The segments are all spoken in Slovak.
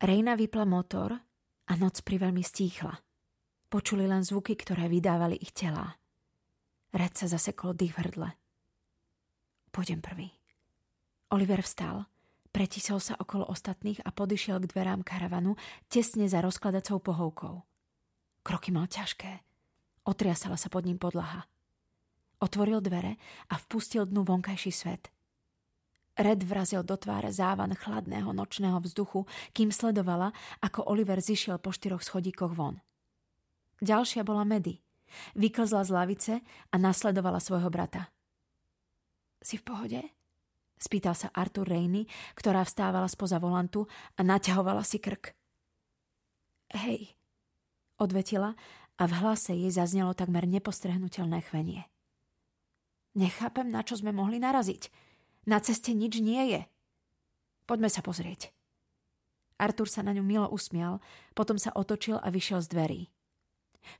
Rejna vypla motor a noc priveľmi stíchla. Počuli len zvuky, ktoré vydávali ich telá. Red sa zasekol dých v hrdle. Pôjdem prvý. Oliver vstal, pretisol sa okolo ostatných a podišiel k dverám karavanu tesne za rozkladacou pohovkou. Kroky mal ťažké. Otriasala sa pod ním podlaha. Otvoril dvere a vpustil dnu vonkajší svet. Red vrazil do tváre závan chladného nočného vzduchu, kým sledovala, ako Oliver zišiel po 4 schodíkoch von. Ďalšia bola Maddie. Vyklzla z lavice a nasledovala svojho brata. Si v pohode? Spýtal sa Arthur Rejny, ktorá vstávala spoza volantu a naťahovala si krk. Hej, odvetila a v hlase jej zaznelo takmer nepostrehnutelné chvenie. Nechápem, na čo sme mohli naraziť. Na ceste nič nie je. Poďme sa pozrieť. Arthur sa na ňu milo usmial, potom sa otočil a vyšiel z dverí.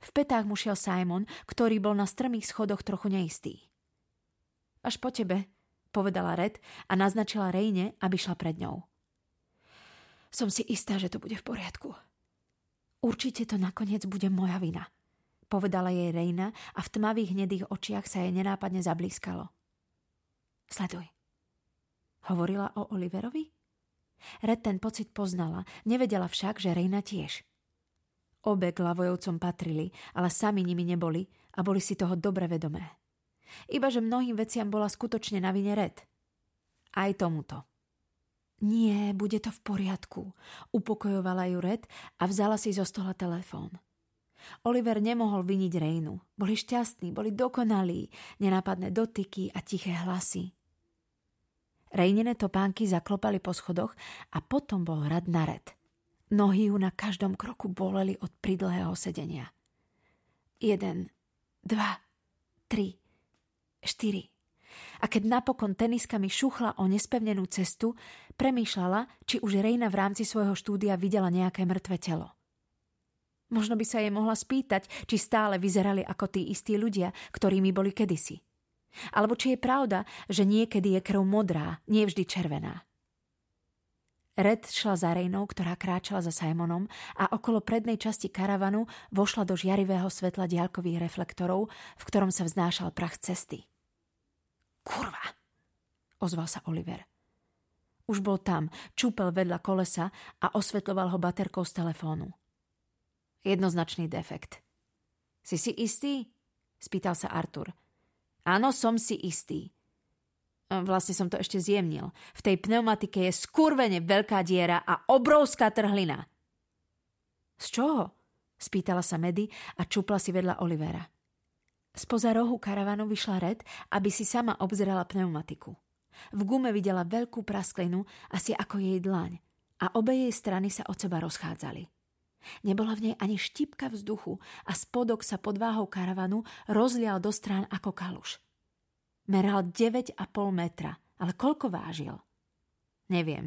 V petách mu šiel Simon, ktorý bol na strmých schodoch trochu neistý. Až po tebe, povedala Red a naznačila Rejne, aby šla pred ňou. Som si istá, že to bude v poriadku. Určite to nakoniec bude moja vina, povedala jej Rejna a v tmavých hnedých očiach sa jej nenápadne zablískalo. Sleduj. Hovorila o Oliverovi? Red ten pocit poznala, nevedela však, že Rejna tiež. Obe k Lavojovcom patrili, ale sami nimi neboli a boli si toho dobre vedomé. Ibaže mnohým veciam bola skutočne na vine Red. Aj tomuto. Nie, bude to v poriadku, upokojovala ju Red a vzala si zo stola telefón. Oliver nemohol viniť Rejnu. Boli šťastní, boli dokonalí, nenápadné dotyky a tiché hlasy. Rejnené topánky zaklopali po schodoch a potom bol rad na Red. Nohy ju na každom kroku boleli od pridlhého sedenia. 1, 2, 3, 4. A keď napokon teniskami šuchla o nespevnenú cestu, premýšľala, či už Rejna v rámci svojho štúdia videla nejaké mŕtve telo. Možno by sa jej mohla spýtať, či stále vyzerali ako tí istí ľudia, ktorými boli kedysi. Alebo či je pravda, že niekedy je krv modrá, nie vždy červená. Red šla za Rejnou, ktorá kráčala za Simonom a okolo prednej časti karavanu vošla do žiarivého svetla diaľkových reflektorov, v ktorom sa vznášal prach cesty. Kurva, ozval sa Oliver. Už bol tam, čúpel vedľa kolesa a osvetľoval ho baterkou z telefónu. Jednoznačný defekt. Si si istý? Spýtal sa Arthur. Áno, som si istý. Vlastne som to ešte zjemnil. V tej pneumatike je skurvene veľká diera a obrovská trhlina. Z čoho? Spýtala sa Maddie a čupla si vedľa Olivera. Spoza rohu karavanu vyšla Red, aby si sama obzerala pneumatiku. V gume videla veľkú prasklinu, asi ako jej dlaň, a obe jej strany sa od seba rozchádzali. Nebola v nej ani štipka vzduchu a spodok sa pod váhou karavanu rozlial do strán ako kaluš. Meral 9,5 metra, ale koľko vážil? Neviem,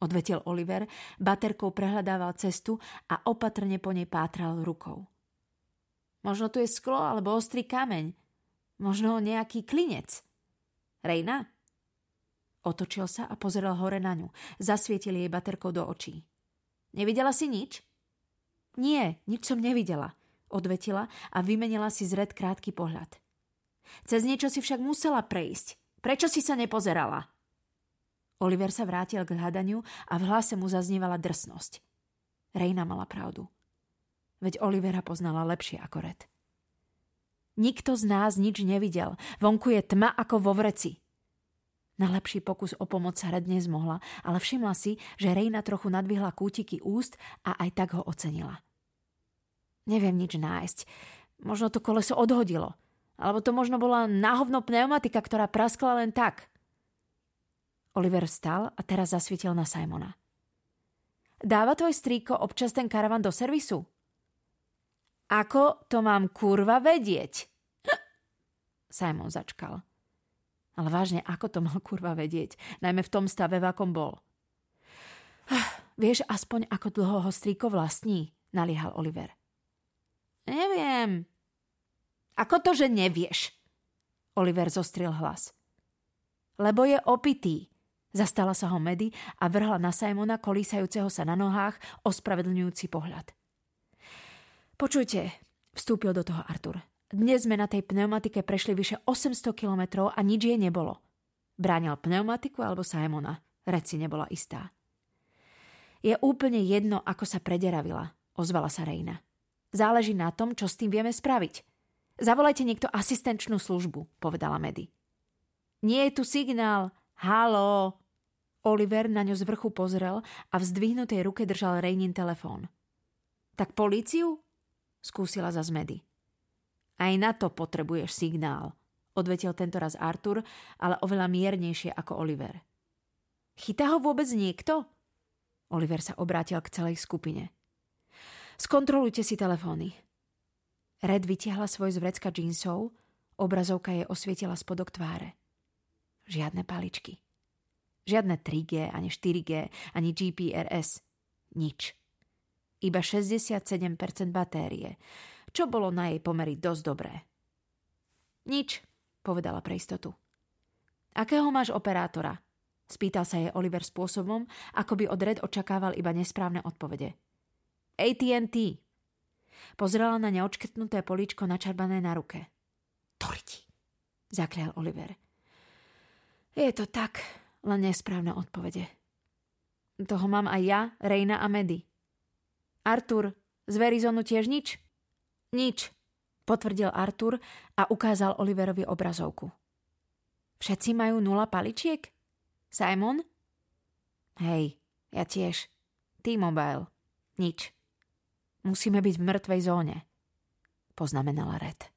odvetil Oliver, baterkou prehľadával cestu a opatrne po nej pátral rukou. Možno tu je sklo alebo ostrý kameň. Možno nejaký klinec. Rejna? Otočil sa a pozeral hore na ňu. Zasvietil jej baterkou do očí. Nevidela si nič? Nie, nič som nevidela, odvetila a vymenila si z Red krátky pohľad. Cez niečo si však musela prejsť. Prečo si sa nepozerala? Oliver sa vrátil k hľadaniu a v hlase mu zaznievala drsnosť. Rejna mala pravdu. Veď Olivera poznala lepšie ako Red. Nikto z nás nič nevidel. Vonku je tma ako vo vreci. Na lepší pokus o pomoc sa Red nezmohla, ale všimla si, že Rejna trochu nadvihla kútiky úst a aj tak ho ocenila. Neviem nič nájsť. Možno to koleso odhodilo. Alebo to možno bola náhodná pneumatika, ktorá praskla len tak. Oliver vstal a teraz zasvietil na Simona. Dáva tvoj strýko občas ten karavan do servisu? Ako to mám kurva vedieť? Simon začkal. Ale vážne, ako to mal kurva vedieť? Najmä v tom stave, v akom bol. Vieš aspoň, ako dlho ho strýko vlastní? Naliehal Oliver. Neviem. Ako to, že nevieš? Oliver zostril hlas. Lebo je opitý. Zastala sa ho Medy a vrhla na Simona, kolísajúceho sa na nohách, ospravedlňujúci pohľad. Počujte, vstúpil do toho Artur. Dnes sme na tej pneumatike prešli vyše 800 kilometrov a nič jej nebolo. Bránil pneumatiku alebo Simona. Reč si nebola istá. Je úplne jedno, ako sa prederavila, ozvala sa Reina. Záleží na tom, čo s tým vieme spraviť. Zavolajte niekto asistenčnú službu, povedala Medy. Nie je tu signál. Haló! Oliver na ňo z vrchu pozrel a v zdvihnutej ruke držal Reinin telefón. Tak políciu? Skúsila zas Medy. Aj na to potrebuješ signál, odvetil tentoraz Artur, ale oveľa miernejšie ako Oliver. Chytá ho vôbec niekto? Oliver sa obrátil k celej skupine. Skontrolujte si telefóny. Red vytiahla svoj z vrecka džínsov, obrazovka jej osvietila spodok tváre. Žiadne paličky. Žiadne 3G, ani 4G, ani GPRS. Nič. Iba 67% batérie, čo bolo na jej pomery dosť dobré. Nič, povedala pre istotu. Akého máš operátora? Spýtal sa jej Oliver spôsobom, ako by od Red očakával iba nesprávne odpovede. AT&T. Pozrela na neočkrtnuté políčko načarbané na ruke. Toriti, zaklial Oliver. Je to tak, len nesprávne odpovede. Toho mám aj ja, Reina a Medy. Artur, z Verizonu tiež nič? Nič, potvrdil Artur a ukázal Oliverovi obrazovku. Všetci majú 0 paličiek? Simon? Hej, ja tiež. T-Mobile. Nič. Musíme byť v mŕtvej zóne, poznamenala Red.